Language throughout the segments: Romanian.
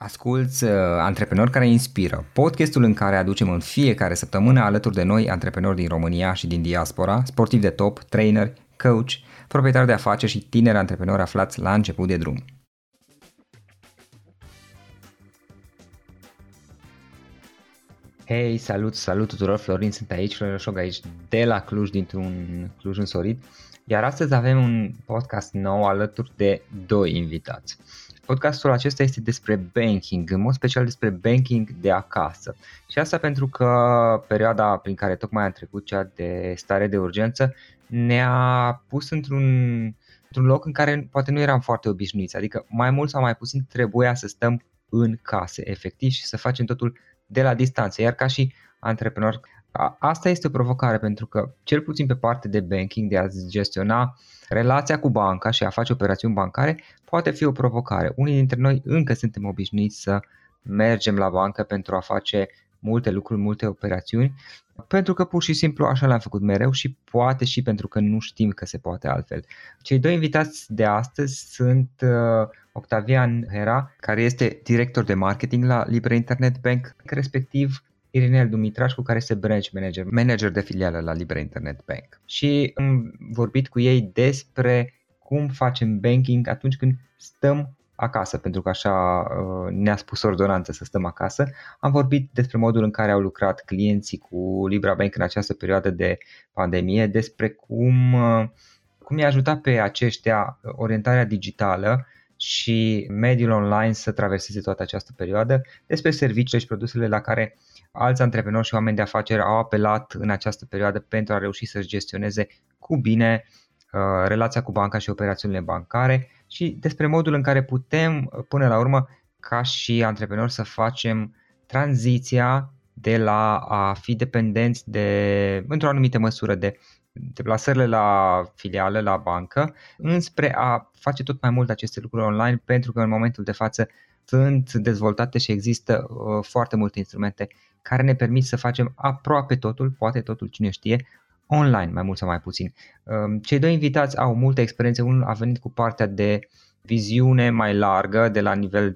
Asculți Antreprenori care inspiră, podcastul în care aducem în fiecare săptămână alături de noi antreprenori din România și din diaspora, sportivi de top, traineri, coach, proprietari de afaceri și tineri antreprenori aflați la început de drum. Hei, salut tuturor, Florin sunt aici, Florin Șoge aici de la Cluj, dintr-un Cluj însorit, iar astăzi avem un podcast nou alături de doi invitați. Podcastul acesta este despre banking, în mod special despre banking de acasă. Și asta pentru că perioada prin care tocmai am trecut, cea de stare de urgență, ne-a pus într-un loc în care poate nu eram foarte obișnuiți. Adică mai mult sau mai puțin trebuia să stăm în case, efectiv, și să facem totul de la distanță. Iar ca și antreprenor, asta este o provocare, pentru că cel puțin pe partea de banking, de a gestiona relația cu banca și a face operațiuni bancare, poate fi o provocare. Unii dintre noi încă suntem obișnuiți să mergem la bancă pentru a face multe lucruri, multe operațiuni, pentru că pur și simplu așa l-am făcut mereu și poate și pentru că nu știm că se poate altfel. Cei doi invitați de astăzi sunt Octavian Hera, care este director de marketing la Libra Internet Bank, respectiv Irinel Dumitrașcu, care este branch manager de filială la Libra Internet Bank. Și am vorbit cu ei despre cum facem banking atunci când stăm acasă, pentru că așa ne-a spus ordonanța să stăm acasă. Am vorbit despre modul în care au lucrat clienții cu Libra Bank în această perioadă de pandemie, despre cum i-a ajutat pe aceștia orientarea digitală și mediul online să traverseze toată această perioadă, despre serviciile și produsele la care alți antreprenori și oameni de afaceri au apelat în această perioadă pentru a reuși să-și gestioneze cu bine relația cu banca și operațiunile bancare, și despre modul în care putem până la urmă ca și antreprenori să facem tranziția de la a fi dependenți de, într-o anumită măsură, de deplasările la filială, la bancă, înspre a face tot mai mult aceste lucruri online, pentru că în momentul de față sunt dezvoltate și există foarte multe instrumente care ne permit să facem aproape totul, poate totul, cine știe, online, mai mult sau mai puțin. Cei doi invitați au multă experiență, unul a venit cu partea de viziune mai largă de la nivel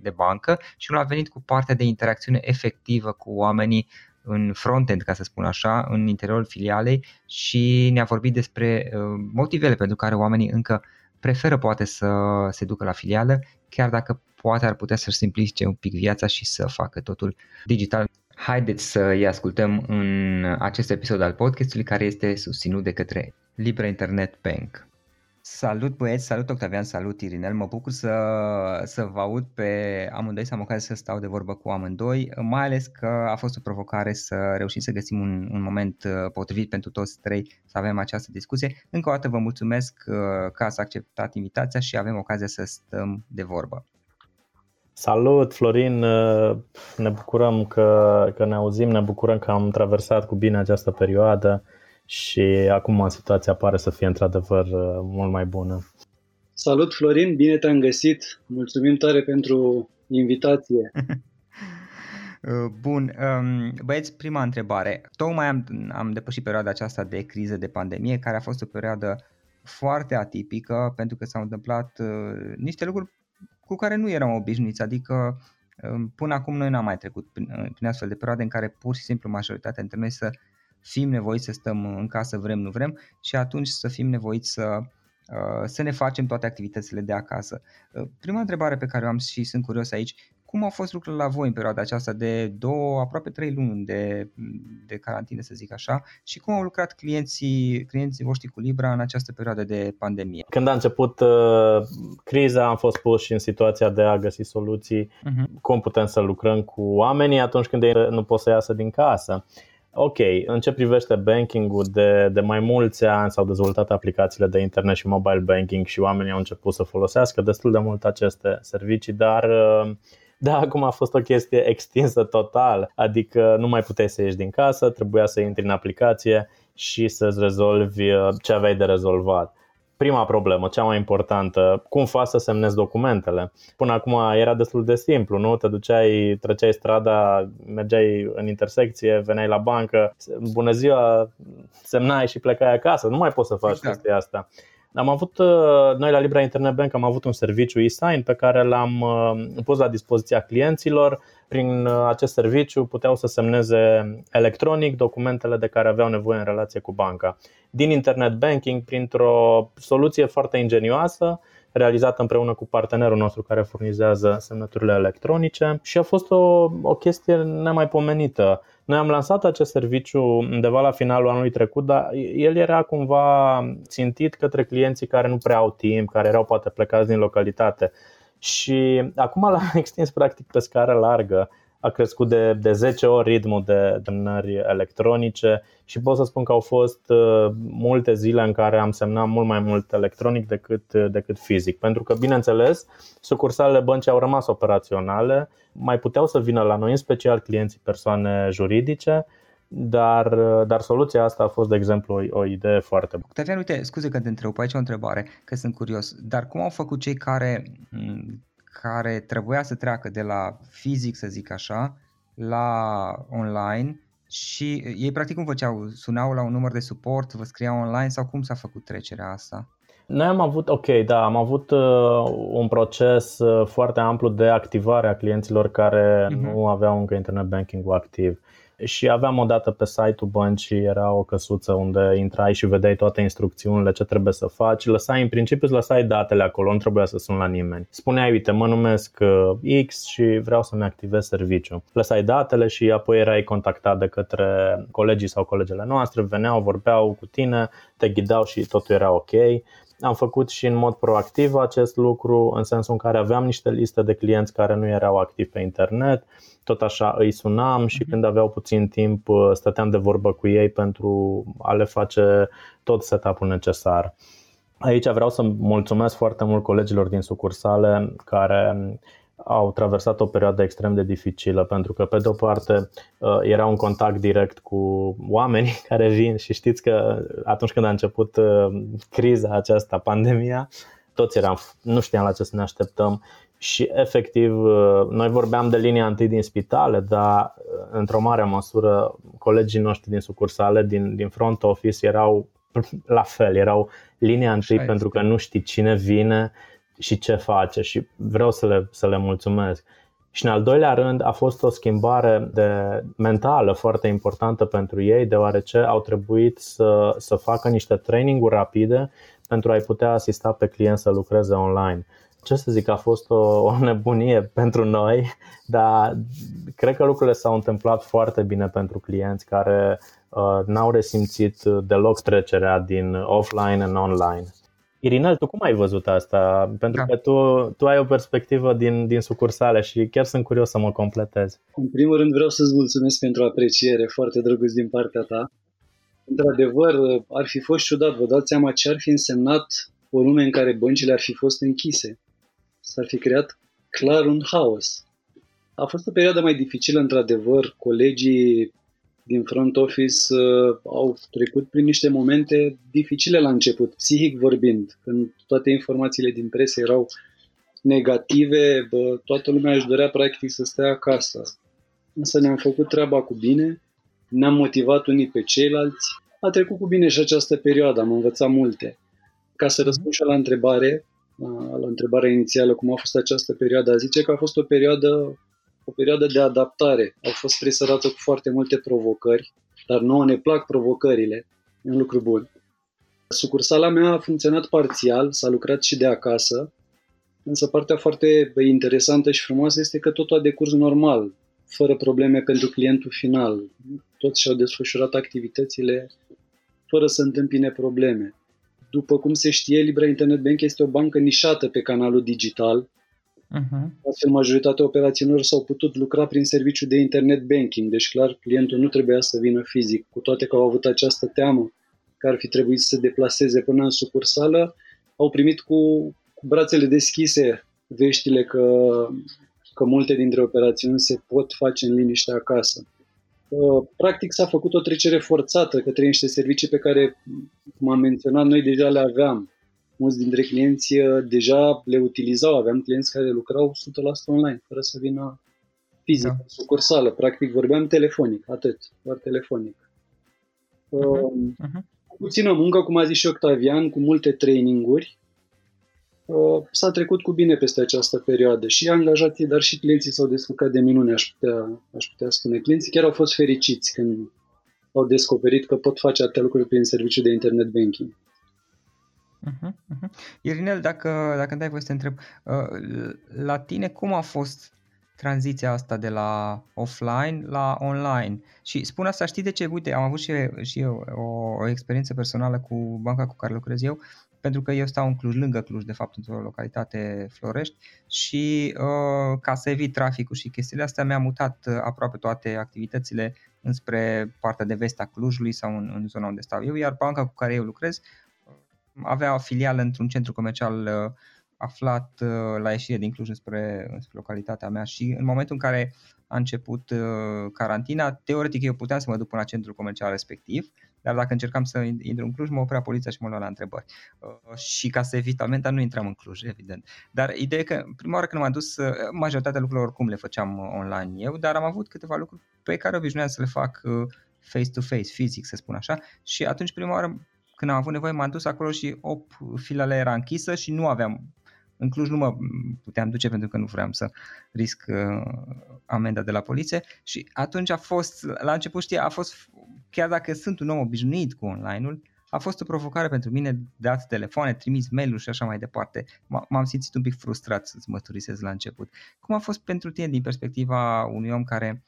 de bancă și unul a venit cu partea de interacțiune efectivă cu oamenii în front-end, ca să spun așa, în interiorul filialei, și ne-a vorbit despre motivele pentru care oamenii încă preferă poate să se ducă la filială, chiar dacă poate ar putea să-și simplifice un pic viața și să facă totul digital. Haideți să-i ascultăm în acest episod al podcastului, care este susținut de către Libra Internet Bank. Salut băieți, salut Octavian, salut Irinel, mă bucur să vă aud pe amândoi, să am ocazia să stau de vorbă cu amândoi, mai ales că a fost o provocare să reușim să găsim un moment potrivit pentru toți trei să avem această discuție. Încă o dată vă mulțumesc că ați acceptat invitația și avem ocazia să stăm de vorbă. Salut Florin, ne bucurăm că ne auzim, ne bucurăm că am traversat cu bine această perioadă și acum situația pare să fie într-adevăr mult mai bună. Salut Florin, bine te-am găsit, mulțumim tare pentru invitație. Bun, băieți, prima întrebare. Tocmai am depășit perioada aceasta de criză, de pandemie, care a fost o perioadă foarte atipică, pentru că s-au întâmplat niște lucruri cu care nu eram obișnuiți, adică până acum noi n-am mai trecut prin astfel de perioade în care pur și simplu majoritatea dintre noi să fim nevoiți să stăm în casă, vrem, nu vrem, și atunci să fim nevoiți să ne facem toate activitățile de acasă. Prima întrebare pe care o am și sunt curios aici, Cum au fost lucrurile la voi în perioada aceasta de aproape 3 luni de carantină, să zic așa, și cum au lucrat clienții voștri cu Libra în această perioadă de pandemie? Când a început criza, am fost puși în situația de a găsi soluții, cum putem să lucrăm cu oamenii atunci când ei nu pot să iasă din casă. Ok, în ce privește banking-ul, de mai mulți ani s-au dezvoltat aplicațiile de internet și mobile banking și oamenii au început să folosească destul de mult aceste servicii, dar da, acum a fost o chestie extinsă total, adică nu mai puteai să ieși din casă, trebuia să intri în aplicație și să-ți rezolvi ce aveai de rezolvat. Prima problemă, cea mai importantă, cum faci să semnezi documentele? Până acum era destul de simplu, nu? Te duceai, treceai strada, mergeai în intersecție, veneai la bancă, bună ziua, semnai și plecai acasă, nu mai poți să faci chestia asta. Noi la Libra Internet Bank am avut un serviciu e-sign pe care l-am pus la dispoziția clienților. Prin acest serviciu puteau să semneze electronic documentele de care aveau nevoie în relație cu banca. Din internet banking, printr-o soluție foarte ingenioasă, realizată împreună cu partenerul nostru care furnizează semnăturile electronice. Și a fost o chestie nemaipomenită. Noi am lansat acest serviciu undeva la finalul anului trecut, dar el era cumva țintit către clienții care nu prea au timp, care erau poate plecați din localitate. Și acum l-am extins practic pe scară largă. A crescut de 10 ori ritmul de semnări electronice și pot să spun că au fost multe zile în care am semnat mult mai mult electronic decât fizic. Pentru că, bineînțeles, sucursalele băncii au rămas operaționale, mai puteau să vină la noi, în special clienții persoane juridice. Dar soluția asta a fost, de exemplu, o idee foarte bună. Octavian, uite, scuze că te întreb, aici o întrebare, că sunt curios. Dar cum au făcut cei care trebuia să treacă de la fizic, să zic așa, la online? Și ei practic cum făceau? Sunau la un număr de suport, vă scriau online sau cum s-a făcut trecerea asta? Noi am avut un proces foarte amplu de activare a clienților care nu aveau încă internet banking-ul activ. Și aveam o dată pe site-ul băncii, era o căsuță unde intrai și vedeai toate instrucțiunile, ce trebuie să faci. Lăsai, în principiu îți lăsai datele acolo, nu trebuia să suni la nimeni. Spuneai, uite, mă numesc X și vreau să-mi activez serviciu. Lăsai datele și apoi erai contactat de către colegii sau colegele noastre, veneau, vorbeau cu tine, te ghidau și totul era ok. Am făcut și în mod proactiv acest lucru, în sensul în care aveam niște liste de clienți care nu erau activi pe internet. Tot așa îi sunam și când aveau puțin timp stăteam de vorbă cu ei pentru a le face tot setup-ul necesar. Aici vreau să mulțumesc foarte mult colegilor din sucursale care au traversat o perioadă extrem de dificilă, pentru că pe de o parte era un contact direct cu oamenii care vin și știți că atunci când a început criza aceasta, pandemia, toți nu știam la ce să ne așteptăm. Și efectiv, noi vorbeam de linia întâi din spitale, dar într-o mare măsură colegii noștri din sucursale, din front office erau la fel, erau linia întâi pentru că nu știi cine vine și ce face și vreau să le mulțumesc. Și în al doilea rând a fost o schimbare mentală foarte importantă pentru ei, deoarece au trebuit să facă niște training-uri rapide pentru a-i putea asista pe client să lucreze online. Ce să zic, a fost o nebunie pentru noi, dar cred că lucrurile s-au întâmplat foarte bine pentru clienți care n-au resimțit deloc trecerea din offline în online. Irinel, tu cum ai văzut asta? Pentru că tu ai o perspectivă din sucursale și chiar sunt curios să mă completezi. În primul rând vreau să-ți mulțumesc pentru apreciere, foarte drăguț din partea ta. Într-adevăr, ar fi fost ciudat, vă dați seama ce ar fi însemnat o lume în care băncile ar fi fost închise. S-ar fi creat clar un haos. A fost o perioadă mai dificilă, într-adevăr. Colegii din front office au trecut prin niște momente dificile la început, psihic vorbind, când toate informațiile din presă erau negative, toată lumea își dorea practic să stea acasă. Însă ne-am făcut treaba cu bine, ne-am motivat unii pe ceilalți. A trecut cu bine și această perioadă, am învățat multe. Ca să răspund și la întrebarea inițială, cum a fost această perioadă, a zice că a fost o perioadă de adaptare. Au fost presărată cu foarte multe provocări, dar nouă ne plac provocările, e un lucru bun. Sucursala mea a funcționat parțial, s-a lucrat și de acasă. Însă partea foarte interesantă și frumoasă este că totul a decurs normal, fără probleme pentru clientul final. Toți și-au desfășurat activitățile fără să întâmpine probleme. După cum se știe, Libra Internet Bank este o bancă nișată pe canalul digital. Astfel, majoritatea operațiunilor s-au putut lucra prin serviciu de internet banking, deci clar clientul nu trebuia să vină fizic, cu toate că au avut această teamă că ar fi trebuit să se deplaseze până în sucursală, au primit cu brațele deschise veștile că multe dintre operațiuni se pot face în liniște acasă. Practic s-a făcut o trecere forțată către niște servicii pe care, cum am menționat, noi deja le aveam. Mulți dintre clienți deja le utilizau, aveam clienți care lucrau 100% online, fără să vină fizic, da, sucursală. Practic vorbeam telefonic, atât, doar telefonic. Cu puțină muncă, cum a zis și Octavian, cu multe traininguri, s-a trecut cu bine peste această perioadă. Și angajații, dar și clienții s-au descurcat de minune, aș putea spune. Clienții chiar au fost fericiți când au descoperit că pot face atâtea lucruri prin serviciul de internet banking. Irinel, dacă dai voie să te întreb, la tine cum a fost tranziția asta de la offline la online? Și spun asta, știi de ce? Uite, am avut și eu o experiență personală cu banca cu care lucrez eu, pentru că eu stau în Cluj, lângă Cluj, de fapt, într-o localitate Florești și ca să evit traficul și chestiile astea, mi-am mutat aproape toate activitățile înspre partea de vest a Clujului sau în zona unde stau eu, iar banca cu care eu lucrez avea o filială într-un centru comercial aflat la ieșire din Cluj înspre localitatea mea și în momentul în care a început carantina, teoretic eu puteam să mă duc până la centrul comercial respectiv, dar dacă încercam să intru în Cluj, mă oprea poliția și mă lua la întrebări. Și ca să evit amenda, nu intram în Cluj, evident. Dar ideea e că prima oară când m-am dus, majoritatea lucrurilor oricum le făceam online eu, dar am avut câteva lucruri pe care obișnuiam să le fac face-to-face, fizic, să spun așa, și atunci prima oară când am avut nevoie, m-am dus acolo și filiala era închisă și nu aveam, în Cluj nu mă puteam duce pentru că nu vreau să risc amenda de la poliție și atunci a fost, la început știi, a fost, chiar dacă sunt un om obișnuit cu online-ul, a fost o provocare pentru mine, dat telefoane, trimis mail-uri și așa mai departe. M-am simțit un pic frustrat, să-ți mărturisesc la început. Cum a fost pentru tine din perspectiva unui om care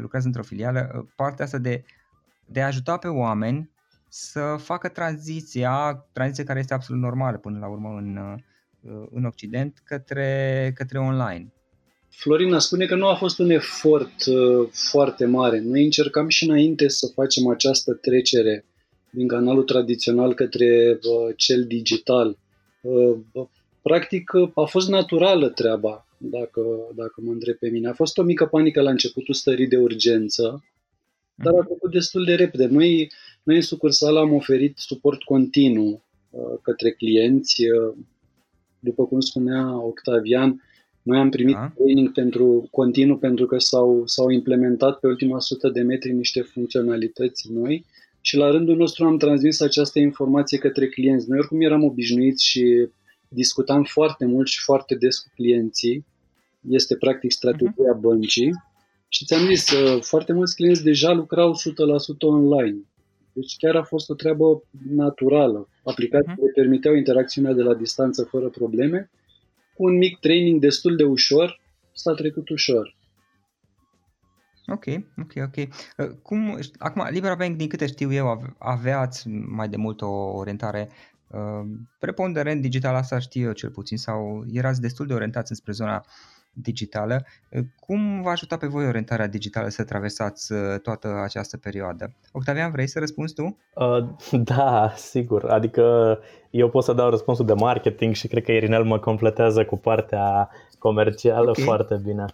lucrează într-o filială, partea asta de a ajuta pe oameni să facă tranziția care este absolut normală până la urmă în Occident către online? Florina spune că nu a fost un efort foarte mare. Noi încercam și înainte să facem această trecere din canalul tradițional către cel digital. Practic a fost naturală treaba, dacă mă întreb pe mine. A fost o mică panică la începutul stării de urgență, dar a trecut destul de repede. Noi în sucursală am oferit suport continuu către clienți. După cum spunea Octavian, noi am primit training continuu pentru că s-au implementat pe ultima 100 de metri niște funcționalități noi și la rândul nostru am transmis această informație către clienți. Noi oricum eram obișnuiți și discutam foarte mult și foarte des cu clienții. Este practic strategia băncii. Și ți-am zis, foarte mulți clienți deja lucrau 100% online. Deci chiar a fost o treabă naturală. Aplicațiile permiteau interacțiunea de la distanță fără probleme. Cu un mic training destul de ușor, s-a trecut ușor. Ok. Acum, Libra Bank, din câte știu eu, aveați mai de mult o orientare preponderent digitală, asta știu eu cel puțin, sau erați destul de orientați înspre zona digitală. Cum v-a ajutat pe voi orientarea digitală să traversați toată această perioadă? Octavian, vrei să răspunzi tu? Da, sigur. Adică eu pot să dau răspunsul de marketing și cred că Irinel mă completează cu partea comercială foarte bine.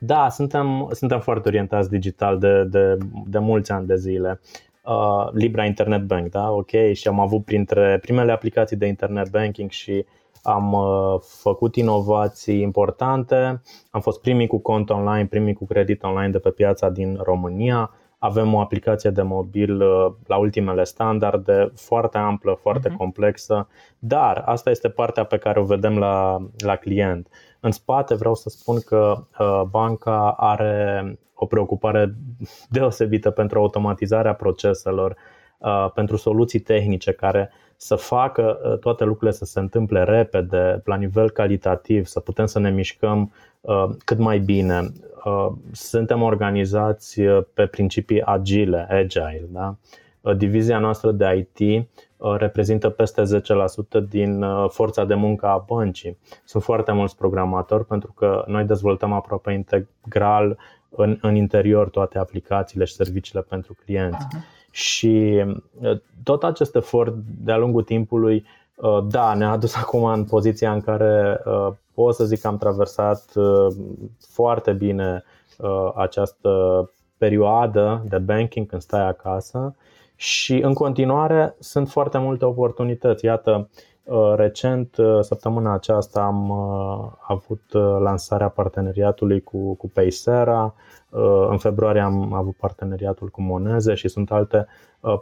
Da, suntem foarte orientați digital de mulți ani de zile. Libra Internet Bank, da? Ok. Și am avut printre primele aplicații de internet banking și am făcut inovații importante, am fost primii cu cont online, primii cu credit online de pe piața din România. Avem o aplicație de mobil la ultimele standarde, foarte amplă, foarte complexă. Dar asta este partea pe care o vedem la client. În spate vreau să spun că banca are o preocupare deosebită pentru automatizarea proceselor. pentru soluții tehnice care să facă toate lucrurile să se întâmple repede, la nivel calitativ, să putem să ne mișcăm cât mai bine. Suntem organizați pe principii agile, agile, da? Divizia noastră de IT reprezintă peste 10% din forța de muncă a băncii. Sunt foarte mulți programatori pentru că noi dezvoltăm aproape integral în interior toate aplicațiile și serviciile pentru clienți. Și tot acest efort de-a lungul timpului, da, ne-a adus acum în poziția în care pot să zic că am traversat foarte bine această perioadă de banking când stai acasă. Și în continuare sunt foarte multe oportunități. Iată, recent, săptămâna aceasta am avut lansarea parteneriatului cu PaySera. În februarie am avut parteneriatul cu Moneze și sunt alte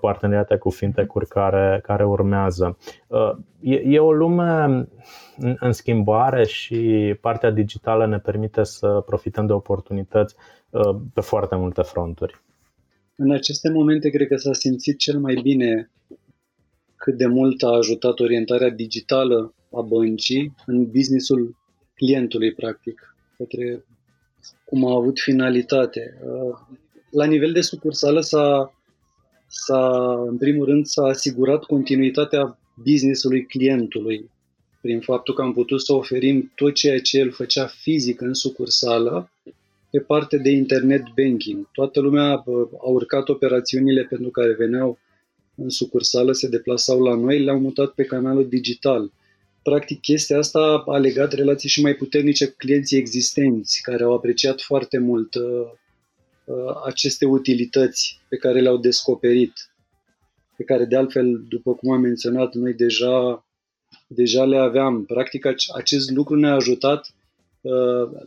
parteneriate cu fintech-uri care urmează. E o lume în schimbare și partea digitală ne permite să profităm de oportunități pe foarte multe fronturi. În aceste momente cred că s-a simțit cel mai bine cât de mult a ajutat orientarea digitală a băncii în businessul clientului, practic, către cum a avut finalitate. La nivel de sucursală în primul rând, s-a asigurat continuitatea businessului clientului prin faptul că am putut să oferim tot ceea ce el făcea fizic în sucursală pe parte de internet banking. Toată lumea a urcat operațiunile pentru care veneau în sucursală, se deplasau la noi, le-au mutat pe canalul digital. Practic, chestia asta a legat relații și mai puternice cu clienții existenți, care au apreciat foarte mult aceste utilități pe care le-au descoperit, pe care, de altfel, după cum am menționat, noi deja le aveam. Practic, acest lucru ne-a ajutat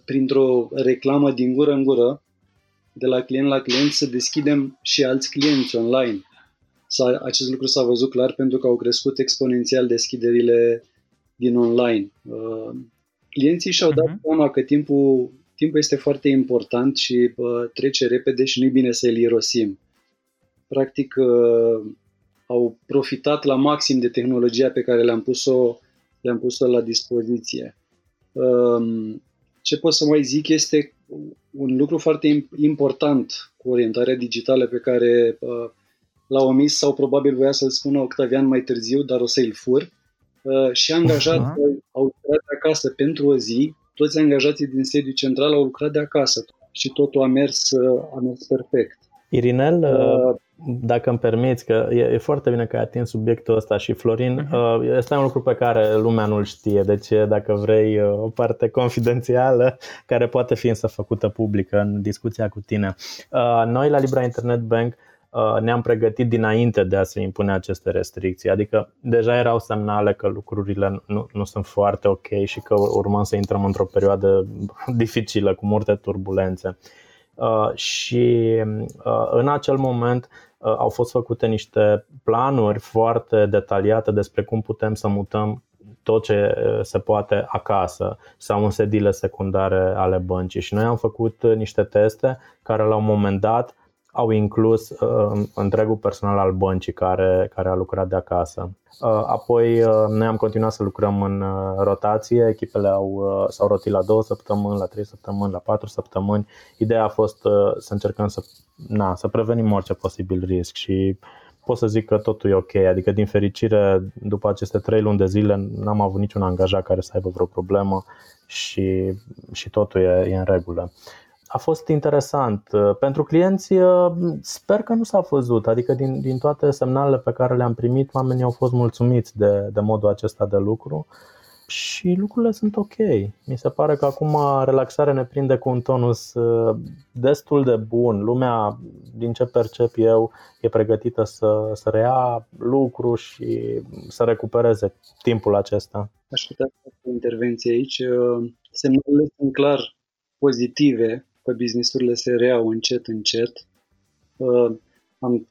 printr-o reclamă din gură în gură, de la client la client, să deschidem și alți clienți online. Acest lucru s-a văzut clar pentru că au crescut exponențial deschiderile din online. Clienții și-au dat seama că timpul este foarte important și trece repede și nu-i bine să-l irosim. Practic, au profitat la maxim de tehnologia pe care le-am pus-o la dispoziție. Ce pot să mai zic este un lucru foarte important cu orientarea digitală pe care l-a omis sau probabil voia să-l spună Octavian mai târziu, dar o să-l fur. Și angajați au lucrat de acasă pentru o zi, toți angajații din sediul central au lucrat de acasă și totul a mers perfect. Irinel, dacă îmi permiți, că e foarte bine că ai atins subiectul ăsta și Florin, este un lucru pe care lumea nu-l știe, deci dacă vrei o parte confidențială care poate fi însă făcută publică în discuția cu tine. Noi la Libra Internet Bank ne-am pregătit dinainte de a se impune aceste restricții, adică deja erau semnale că lucrurile nu sunt foarte ok și că urmăm să intrăm într-o perioadă dificilă, cu multe turbulențe. Și în acel moment au fost făcute niște planuri foarte detaliate despre cum putem să mutăm tot ce se poate acasă sau în sediile secundare ale băncii. Și noi am făcut niște teste care la un moment dat au inclus întregul personal al băncii care a lucrat de acasă. Apoi noi am continuat să lucrăm în rotație. Echipele s-au rotit la 2 săptămâni, la 3 săptămâni, la 4 săptămâni. Ideea a fost să încercăm să prevenim orice posibil risc. Și pot să zic că totul e ok. Adică, din fericire, după aceste 3 luni de zile n-am avut niciun angajat care să aibă vreo problemă și totul e în regulă. A fost interesant. Pentru clienți sper că nu s-a văzut. Adică din toate semnalele pe care le-am primit, oamenii au fost mulțumiți de modul acesta de lucru. Și lucrurile sunt ok. Mi se pare că acum relaxarea ne prinde cu un tonus destul de bun. Lumea, din ce percep eu, e pregătită să reia lucru și să recupereze timpul acesta. Aș putea să fac o intervenție aici. Semnalele sunt clar pozitive, că business-urile se reau încet, încet.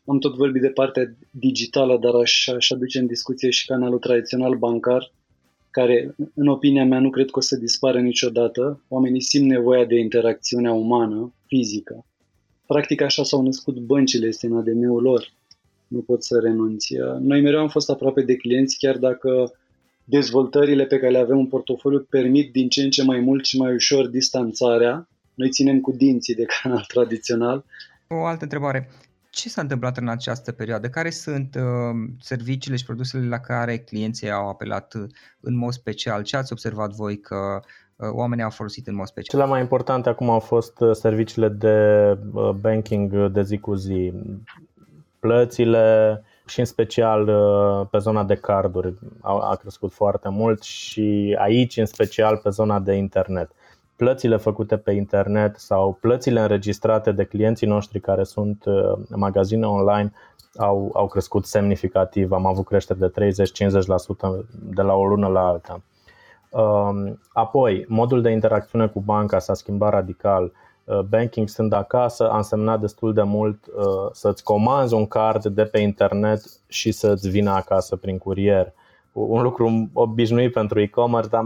Am tot vorbit de partea digitală, dar aș aduce în discuție și canalul tradițional bancar, care, în opinia mea, nu cred că o să dispară niciodată. Oamenii simt nevoia de interacțiunea umană, fizică. Practic așa s-au născut băncile, este în ADN-ul lor. nu pot să renunți. Noi mereu am fost aproape de clienți, chiar dacă dezvoltările pe care le avem în portofoliu permit din ce în ce mai mult și mai ușor distanțarea. Noi ținem cu dinții de canal tradițional. O altă întrebare. Ce s-a întâmplat în această perioadă? Care sunt serviciile și produsele la care clienții au apelat în mod special? Ce ați observat voi că oamenii au folosit în mod special? Cele mai importante acum au fost serviciile de banking de zi cu zi, plățile și în special pe zona de carduri a crescut foarte mult și aici în special pe zona de internet. Plățile făcute pe internet sau plățile înregistrate de clienții noștri care sunt magazine online au crescut semnificativ. Am avut creșteri de 30-50% de la o lună la alta. Apoi, modul de interacțiune cu banca s-a schimbat radical. Banking stând acasă a însemnat destul de mult să-ți comanzi un card de pe internet și să-ți vină acasă prin curier. Un lucru obișnuit pentru e-commerce, dar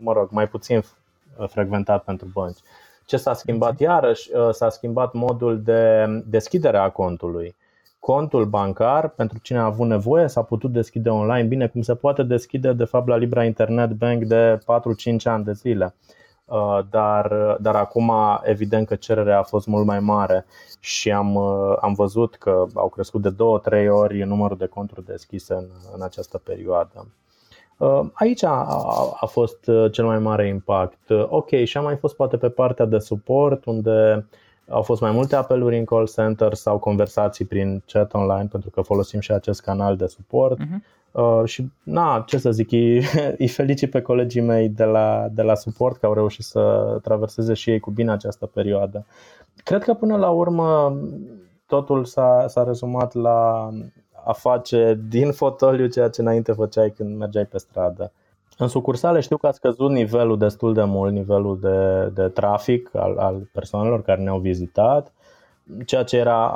mă rog, mai puțin frecventat pentru bănci. Ce s-a schimbat iarăși? S-a schimbat modul de deschidere a contului. Contul bancar, pentru cine a avut nevoie, s-a putut deschide online, bine, cum se poate deschide de fapt la Libra Internet Bank de 4-5 ani de zile. Dar acum evident că cererea a fost mult mai mare și am văzut că au crescut de 2-3 ori numărul de conturi deschise în această perioadă. Aici a fost cel mai mare impact. Ok, și a mai fost poate pe partea de suport, unde au fost mai multe apeluri în call center sau conversații prin chat online, pentru că folosim și acest canal de suport. Și ce să zic, îi felicit pe colegii mei de la suport că au reușit să traverseze și ei cu bine această perioadă. Cred că până la urmă totul s-a rezumat la a face din fotoliu ceea ce înainte făceai când mergeai pe stradă. În sucursale știu că a scăzut nivelul destul de mult, nivelul de trafic al persoanelor care ne-au vizitat, ceea ce era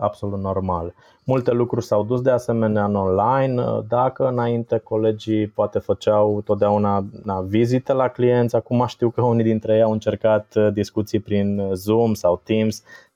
absolut normal. Multe lucruri s-au dus de asemenea în online. Dacă înainte colegii poate făceau totdeauna vizite la clienți, acum știu că unii dintre ei au încercat discuții prin Zoom sau Teams.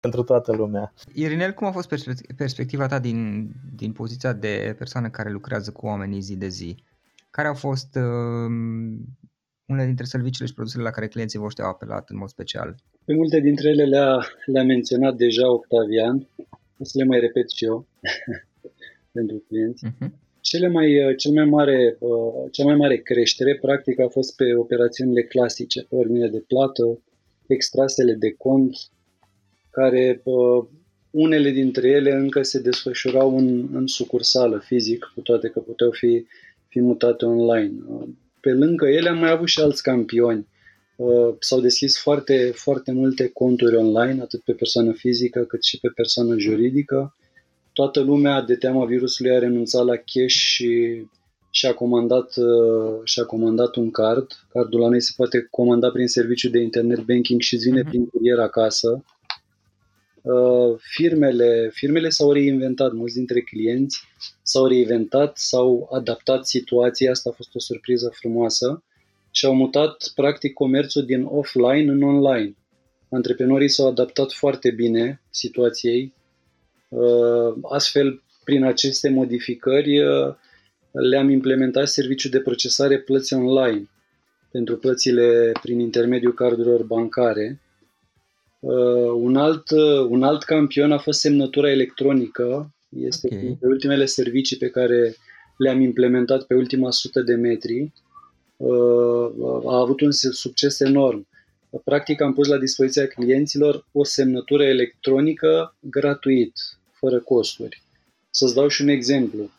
Pentru toată lumea. Irinel, cum a fost perspectiva ta din poziția de persoană care lucrează cu oamenii zi de zi? Care au fost unele dintre serviciile și produsele la care clienții voștri au apelat în mod special? Pe multe dintre ele le-a menționat deja Octavian. O să le mai repet și eu pentru clienți. Cea mai mare creștere practic a fost pe operațiunile clasice, pe ordinele de plată, extrasele de cont, care unele dintre ele încă se desfășurau în sucursală fizic, cu toate că puteau fi mutate online. Pe lângă ele am mai avut și alți campioni. S-au deschis foarte, foarte multe conturi online, atât pe persoană fizică cât și pe persoană juridică. Toată lumea, de teama virusului, a renunțat la cash și a comandat un card. Cardul la noi se poate comanda prin serviciul de internet banking și îți vine prin curier acasă. Firmele s-au reinventat, mulți dintre clienți s-au reinventat, s-au adaptat situația, asta a fost o surpriză frumoasă și au mutat practic comerțul din offline în online. Antreprenorii s-au adaptat foarte bine situației, astfel prin aceste modificări le-am implementat serviciul de procesare plăți online pentru plățile prin intermediul cardurilor bancare. Un alt campion a fost semnătura electronică. Este okay. Printre ultimele servicii pe care le-am implementat pe ultima 100 de metri. A avut un succes enorm. Practic am pus la dispoziția clienților o semnătură electronică gratuit, fără costuri. Să-ți dau și un exemplu.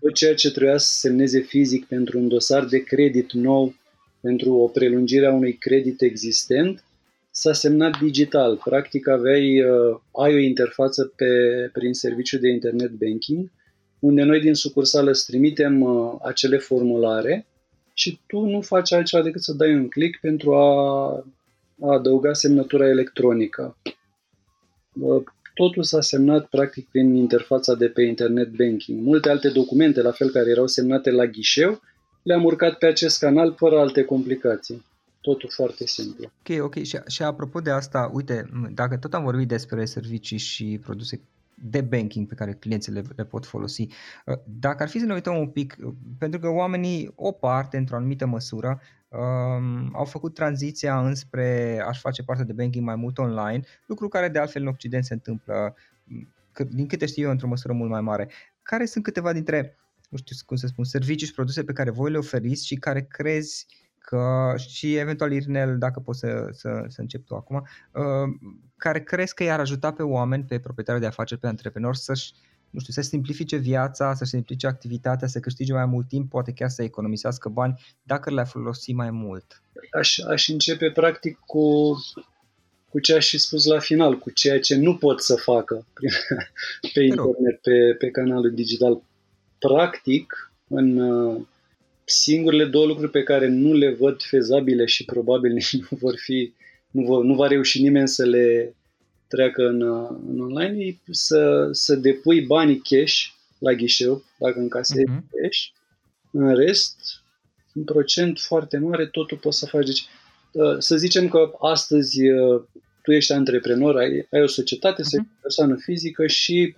Tot ceea ce trebuia să semneze fizic pentru un dosar de credit nou, pentru o prelungire a unui credit existent, s-a semnat digital. Practic ai o interfață prin serviciul de internet banking, unde noi din sucursală îți trimitem acele formulare și tu nu faci altceva decât să dai un click pentru a adăuga semnătura electronică. Totul s-a semnat practic prin interfața de pe internet banking. Multe alte documente, la fel, care erau semnate la ghișeu, le-am urcat pe acest canal fără alte complicații. Totul foarte simplu. Ok. Și apropo de asta, uite, dacă tot am vorbit despre servicii și produse de banking pe care clienții le pot folosi, dacă ar fi să ne uităm un pic, pentru că oamenii, o parte, într-o anumită măsură, au făcut tranziția înspre a-și face parte de banking mai mult online, lucru care de altfel în Occident se întâmplă, din câte știu eu, într-o măsură mult mai mare. Care sunt câteva dintre, nu știu cum să spun, servicii și produse pe care voi le oferiți și care crezi că, și eventual Irinel, dacă poți să încep tu acum, care crezi că i-ar ajuta pe oameni, pe proprietari de afaceri, pe antreprenori să-și simplifice viața, să-și simplifice activitatea, să câștige mai mult timp, poate chiar să economisească bani, dacă le-ar folosi mai mult? Aș începe practic cu ce aș fi spus la final, cu ceea ce nu pot să facă pe internet, pe canalul digital. Practic, singurele două lucruri pe care nu le văd fezabile și probabil nu va reuși nimeni să le treacă în online, e să depui banii cash la ghișeu, dacă încasezi cash. În rest, un procent foarte mare, totul poți să faci. Deci, să zicem că astăzi tu ești antreprenor, ai o societate, ești o persoană fizică și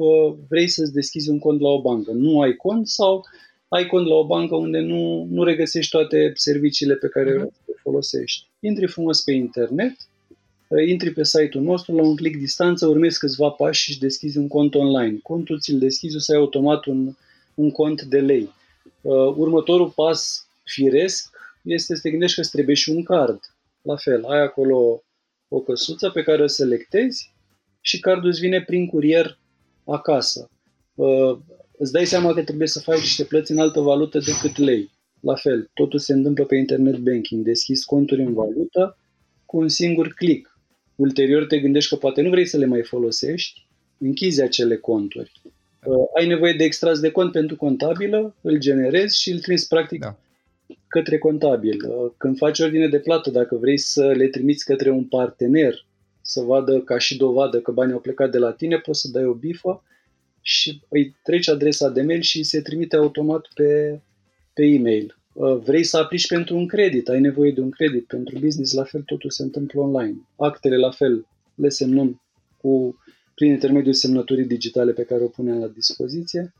vrei să-ți deschizi un cont la o bancă. Nu ai cont sau ai cont la o bancă unde nu regăsești toate serviciile pe care le folosești. Intri frumos pe internet, intri pe site-ul nostru, la un click distanță, urmezi câțiva pași și îți deschizi un cont online. Contul ți-l deschizi, o să ai automat un cont de lei. Următorul pas firesc este să te gândești că îți trebuie și un card. La fel, ai acolo o căsuță pe care o selectezi și cardul îți vine prin curier acasă. Îți dai seama că trebuie să faci niște plăți în altă valută decât lei. La fel, totul se întâmplă pe internet banking. Deschizi conturi în valută cu un singur click. Ulterior te gândești că poate nu vrei să le mai folosești, închizi acele conturi. Ai nevoie de extras de cont pentru contabilă, îl generezi și îl trimiți practic către contabil. Când faci ordine de plată, dacă vrei să le trimiți către un partener, să vadă ca și dovadă că banii au plecat de la tine, poți să dai o bifă și îi treci adresa de mail și se trimite automat pe e-mail. Vrei să aplici pentru un credit, ai nevoie de un credit pentru business, la fel totul se întâmplă online. Actele, la fel, le semnăm prin intermediul semnăturii digitale pe care o punem la dispoziție.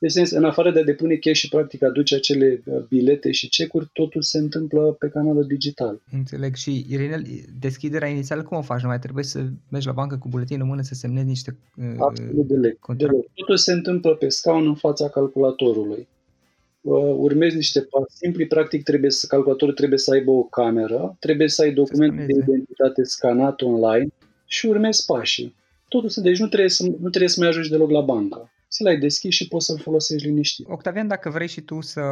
Deci, în afară de a depune cash și practic aduce acele bilete și cecuri, totul se întâmplă pe canalul digital. Înțeleg. Și, Irinel, deschiderea inițială cum o faci? Nu mai trebuie să mergi la bancă cu buletin în mână să semnezi niște contracte? Totul se întâmplă pe scaun în fața calculatorului. Urmezi niște pași simpli, practic calculatorul trebuie să aibă o cameră, trebuie să ai documentul de identitate scanat online și urmezi pașii. Totul se, deci nu trebuie să mai ajungi deloc la bancă. Să l-ai deschis și poți să-l folosești liniștit. Octavian, dacă vrei și tu să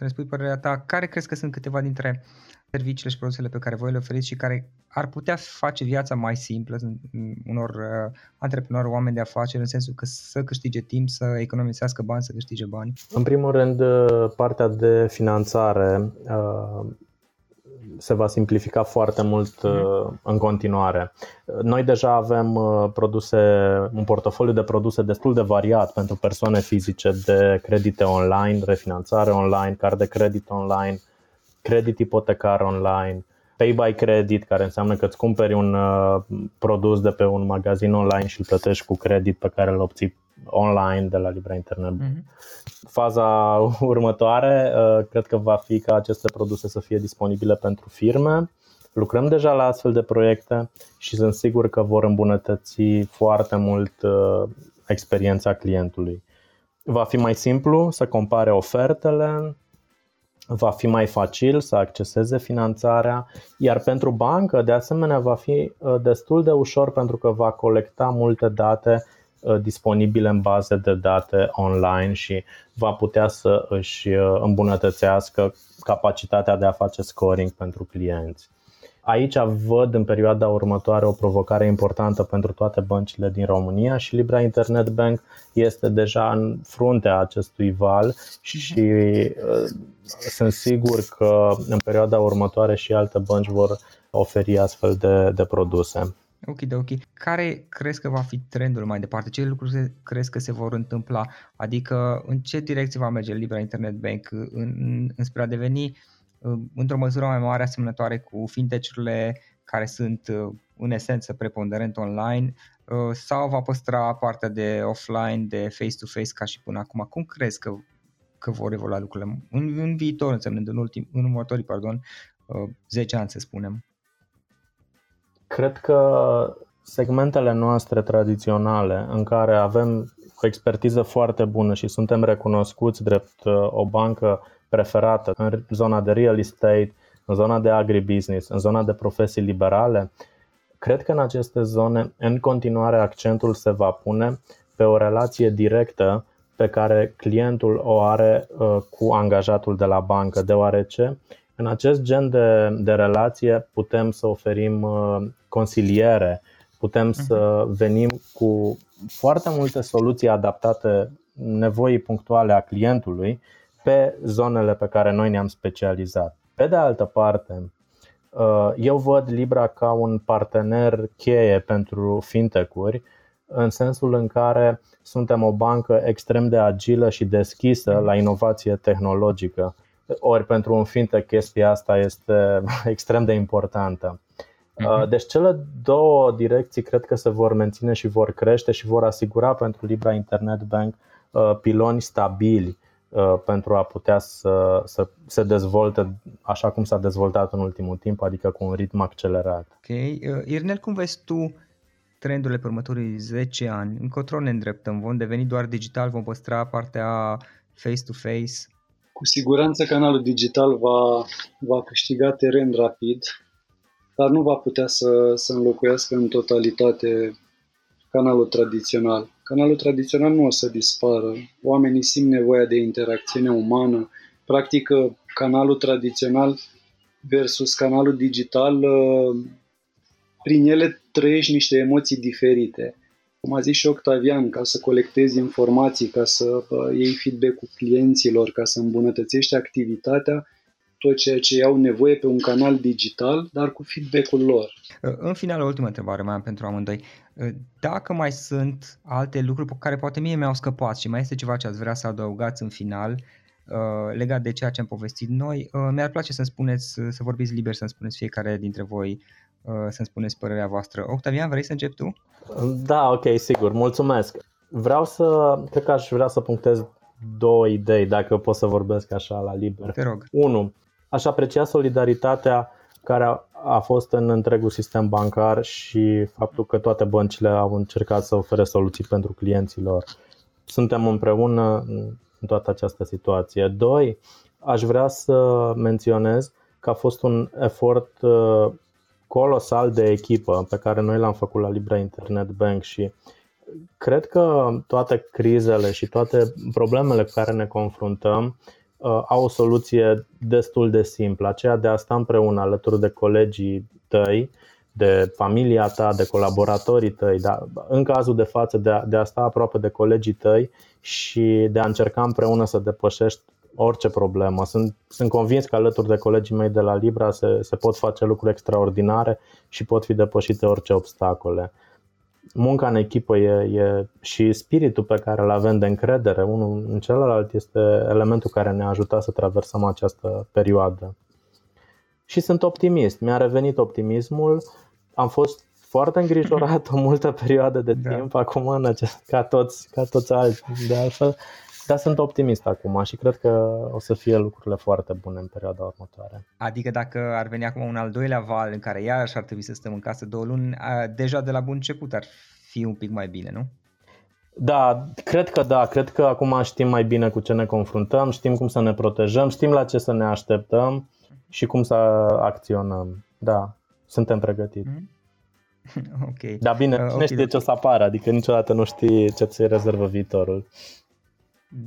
ne spui părerea ta, care crezi că sunt câteva dintre serviciile și produsele pe care voi le oferiți și care ar putea face viața mai simplă unor antreprenori, oameni de afaceri, în sensul că să câștige timp, să economisească bani, să câștige bani? În primul rând, partea de finanțare se va simplifica foarte mult în continuare. Noi deja avem un portofoliu de produse destul de variat pentru persoane fizice, de credite online, refinanțare online, card de credit online, credit ipotecar online, pay by credit, care înseamnă că îți cumperi un produs de pe un magazin online și îl plătești cu credit pe care îl obții online de la Libra Internet. Faza următoare, cred că va fi ca aceste produse să fie disponibile pentru firme Lucrăm deja la astfel de proiecte și sunt sigur că vor îmbunătăți foarte mult experiența clientului. Va fi mai simplu să compare ofertele, va fi mai facil să acceseze finanțarea, iar pentru bancă, de asemenea, va fi destul de ușor pentru că va colecta multe date disponibile în baze de date online și va putea să își îmbunătățească capacitatea de a face scoring pentru clienți. Aici văd în perioada următoare o provocare importantă pentru toate băncile din România și Libra Internet Bank este deja în fruntea acestui val și sunt sigur că în perioada următoare și alte bănci vor oferi astfel de produse. Ok. Care crezi că va fi trendul mai departe? Ce lucruri crezi că se vor întâmpla? Adică în ce direcție va merge Libra Internet Bank înspre a deveni într-o măsură mai mare asemănătoare cu fintech-urile care sunt în esență preponderent online, sau va păstra partea de offline, de face-to-face ca și până acum? Cum crezi că vor evolua lucrurile în viitor, însemnând în următorii 10 ani, să spunem? Cred că segmentele noastre tradiționale, în care avem o expertiză foarte bună și suntem recunoscuți drept o bancă preferată în zona de real estate, în zona de agribusiness, în zona de profesii liberale, cred că în aceste zone, în continuare, accentul se va pune pe o relație directă pe care clientul o are cu angajatul de la bancă, deoarece în acest gen de relație putem să oferim consiliere, putem să venim cu foarte multe soluții adaptate nevoii punctuale a clientului pe zonele pe care noi ne-am specializat. Pe de altă parte, eu văd Libra ca un partener cheie pentru fintech-uri, în sensul în care suntem o bancă extrem de agilă și deschisă la inovație tehnologică. Ori pentru un fintech chestia asta este extrem de importantă. Deci cele două direcții cred că se vor menține și vor crește și vor asigura pentru Libra Internet Bank piloni stabili pentru a putea să se dezvolte așa cum s-a dezvoltat în ultimul timp, adică cu un ritm accelerat. Ok. Irinel, cum vezi tu trendurile pe următorii 10 ani? Încotro ne îndreptăm? Vom deveni doar digital? Vom păstra partea face-to-face? Cu siguranță canalul digital va câștiga teren rapid, dar nu va putea să înlocuiască în totalitate canalul tradițional. Canalul tradițional nu o să dispară. Oamenii simt nevoia de interacțiune umană. Practic, canalul tradițional versus canalul digital, prin ele trăiești niște emoții diferite. Cum a zis și Octavian, ca să colectezi informații, ca să iei feedback-ul clienților, ca să îmbunătățești activitatea, tot ceea ce au nevoie pe un canal digital, dar cu feedback-ul lor. În final, o ultimă întrebare mai am pentru amândoi. Dacă mai sunt alte lucruri pe care poate mie mi-au scăpat și mai este ceva ce ați vrea să adăugați în final, legat de ceea ce am povestit noi, mi-ar place să-mi spuneți, să vorbiți liber, să-mi spuneți fiecare dintre voi, să-mi spuneți părerea voastră. Octavian, vrei să începi tu? Da, ok, sigur, mulțumesc. Cred că aș vrea să punctez două idei, dacă pot să vorbesc așa la liber. Te rog. 1. Aș aprecia solidaritatea care a fost în întregul sistem bancar și faptul că toate băncile au încercat să ofere soluții pentru clienților. Suntem împreună în toată această situație. 2. Aș vrea să menționez că a fost un efort colosal de echipă pe care noi l-am făcut la Libra Internet Bank și cred că toate crizele și toate problemele cu care ne confruntăm au o soluție destul de simplă, aceea de a sta împreună alături de colegii tăi, de familia ta, de colaboratorii tăi, dar în cazul de față de a sta aproape de colegii tăi și de a încerca împreună să depășești orice problemă. Sunt convins că alături de colegii mei de la Libra se pot face lucruri extraordinare și pot fi depășite orice obstacole. Munca în echipă și spiritul pe care îl avem de încredere unul în celălalt este elementul care ne-a ajutat să traversăm această perioadă. Și sunt optimist, mi-a revenit optimismul. Am fost foarte îngrijorat o multă perioadă de timp, acum ca toți alții de altfel. Dar sunt optimist acum și cred că o să fie lucrurile foarte bune în perioada următoare. Adică dacă ar veni acum un al doilea val în care iarăși ar trebui să stăm în casă 2 luni, deja de la bun început ar fi un pic mai bine, nu? Da, cred că acum știm mai bine cu ce ne confruntăm, știm cum să ne protejăm, știm la ce să ne așteptăm și cum să acționăm. Da, suntem pregătiți. Okay. Dar bine, nu știi de ce o să apară, adică niciodată nu știi ce ți rezervă viitorul.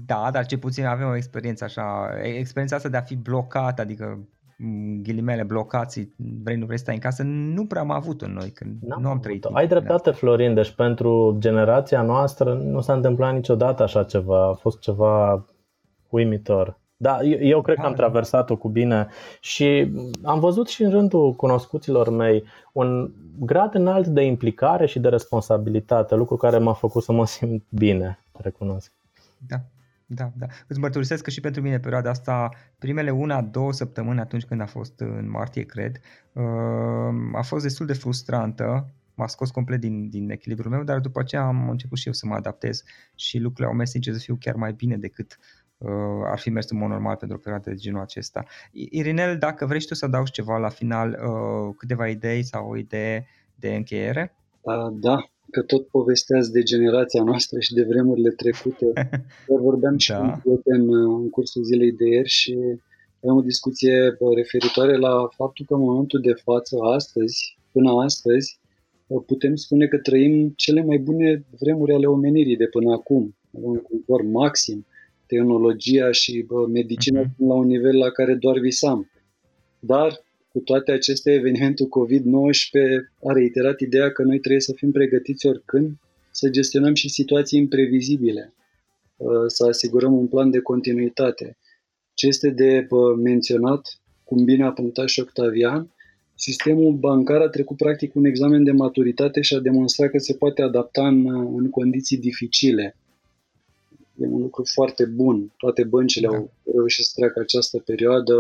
Da, dar ce puțin avem o experiență așa, experiența asta de a fi blocat, adică ghilimele blocații, vrei nu vrei să stai în casă, nu prea am avut-o noi, când nu am trăit. Ai dreptate, Florin, deci pentru generația noastră nu s-a întâmplat niciodată așa ceva, a fost ceva uimitor. Da, eu cred că am traversat-o cu bine și am văzut și în rândul cunoscuților mei un grad înalt de implicare și de responsabilitate, lucru care m-a făcut să mă simt bine, recunosc. Da. Îți mărturisesc că și pentru mine perioada asta, primele 1-2 săptămâni atunci când a fost în martie, cred, a fost destul de frustrantă, m-a scos complet din echilibrul meu, dar după aceea am început și eu să mă adaptez și lucrurile au mers, sincer, să fiu chiar mai bine decât ar fi mers în mod normal pentru o perioadă de genul acesta. Irinel, dacă vrei tu să adaugi ceva la final, câteva idei sau o idee de încheiere? Da, că tot povesteați de generația noastră și de vremurile trecute. Dar vorbeam și în cursul zilei de ieri și aveam o discuție referitoare la faptul că în momentul de față, astăzi, până astăzi, putem spune că trăim cele mai bune vremuri ale omenirii de până acum, un confort maxim. Tehnologia și medicina la un nivel la care doar visam. Dar, cu toate acestea, evenimentul COVID-19 a reiterat ideea că noi trebuie să fim pregătiți oricând, să gestionăm și situații imprevizibile, să asigurăm un plan de continuitate. Ce este de menționat, cum bine a punctat și Octavian, sistemul bancar a trecut practic un examen de maturitate și a demonstrat că se poate adapta în condiții dificile. E un lucru foarte bun. Toate băncile au reușit să treacă această perioadă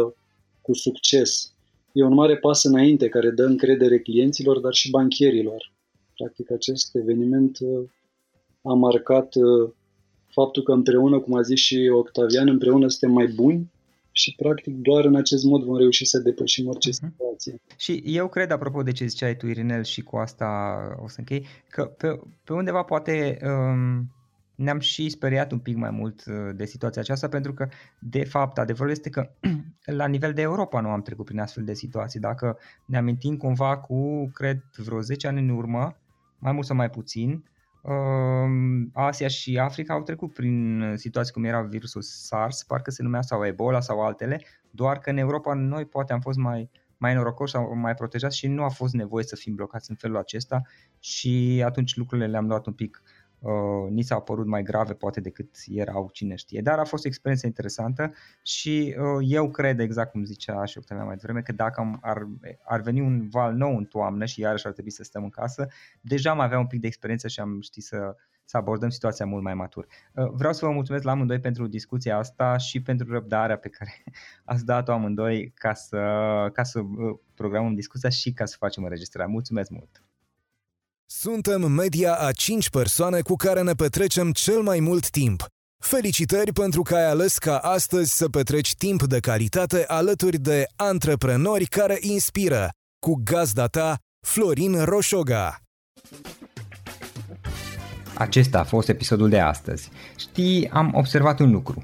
cu succes. E un mare pas înainte care dă încredere clienților, dar și banchierilor. Practic, acest eveniment a marcat faptul că împreună, cum a zis și Octavian, împreună suntem mai buni și, practic, doar în acest mod vom reuși să depășim orice situație. Și eu cred, apropo de ce ziceai tu, Irinel, și cu asta o să închei, că pe undeva poate... ne-am și speriat un pic mai mult de situația aceasta, pentru că, de fapt, adevărul este că la nivel de Europa nu am trecut prin astfel de situații. Dacă ne amintim cumva cu, cred, vreo 10 ani în urmă, mai mult sau mai puțin, Asia și Africa au trecut prin situații cum era virusul SARS, parcă se numea, sau Ebola sau altele, doar că în Europa noi poate am fost mai norocoși sau mai protejați și nu a fost nevoie să fim blocați în felul acesta și atunci lucrurile le-am luat un pic... ni s-au părut mai grave poate decât erau, cine știe, dar a fost o experiență interesantă și eu cred, exact cum zicea și Octavia mai devreme, că dacă ar veni un val nou în toamnă și iarăși ar trebui să stăm în casă, deja am avea un pic de experiență și am ști să abordăm situația mult mai matur. Vreau să vă mulțumesc la amândoi pentru discuția asta și pentru răbdarea pe care ați dat-o amândoi ca să programăm discuția și ca să facem înregistrarea. Mulțumesc mult! Suntem media a 5 persoane cu care ne petrecem cel mai mult timp. Felicitări pentru că ai ales ca astăzi să petreci timp de calitate alături de antreprenori care inspiră, cu gazda ta, Florin Roșoga. Acesta a fost episodul de astăzi. Știi, am observat un lucru.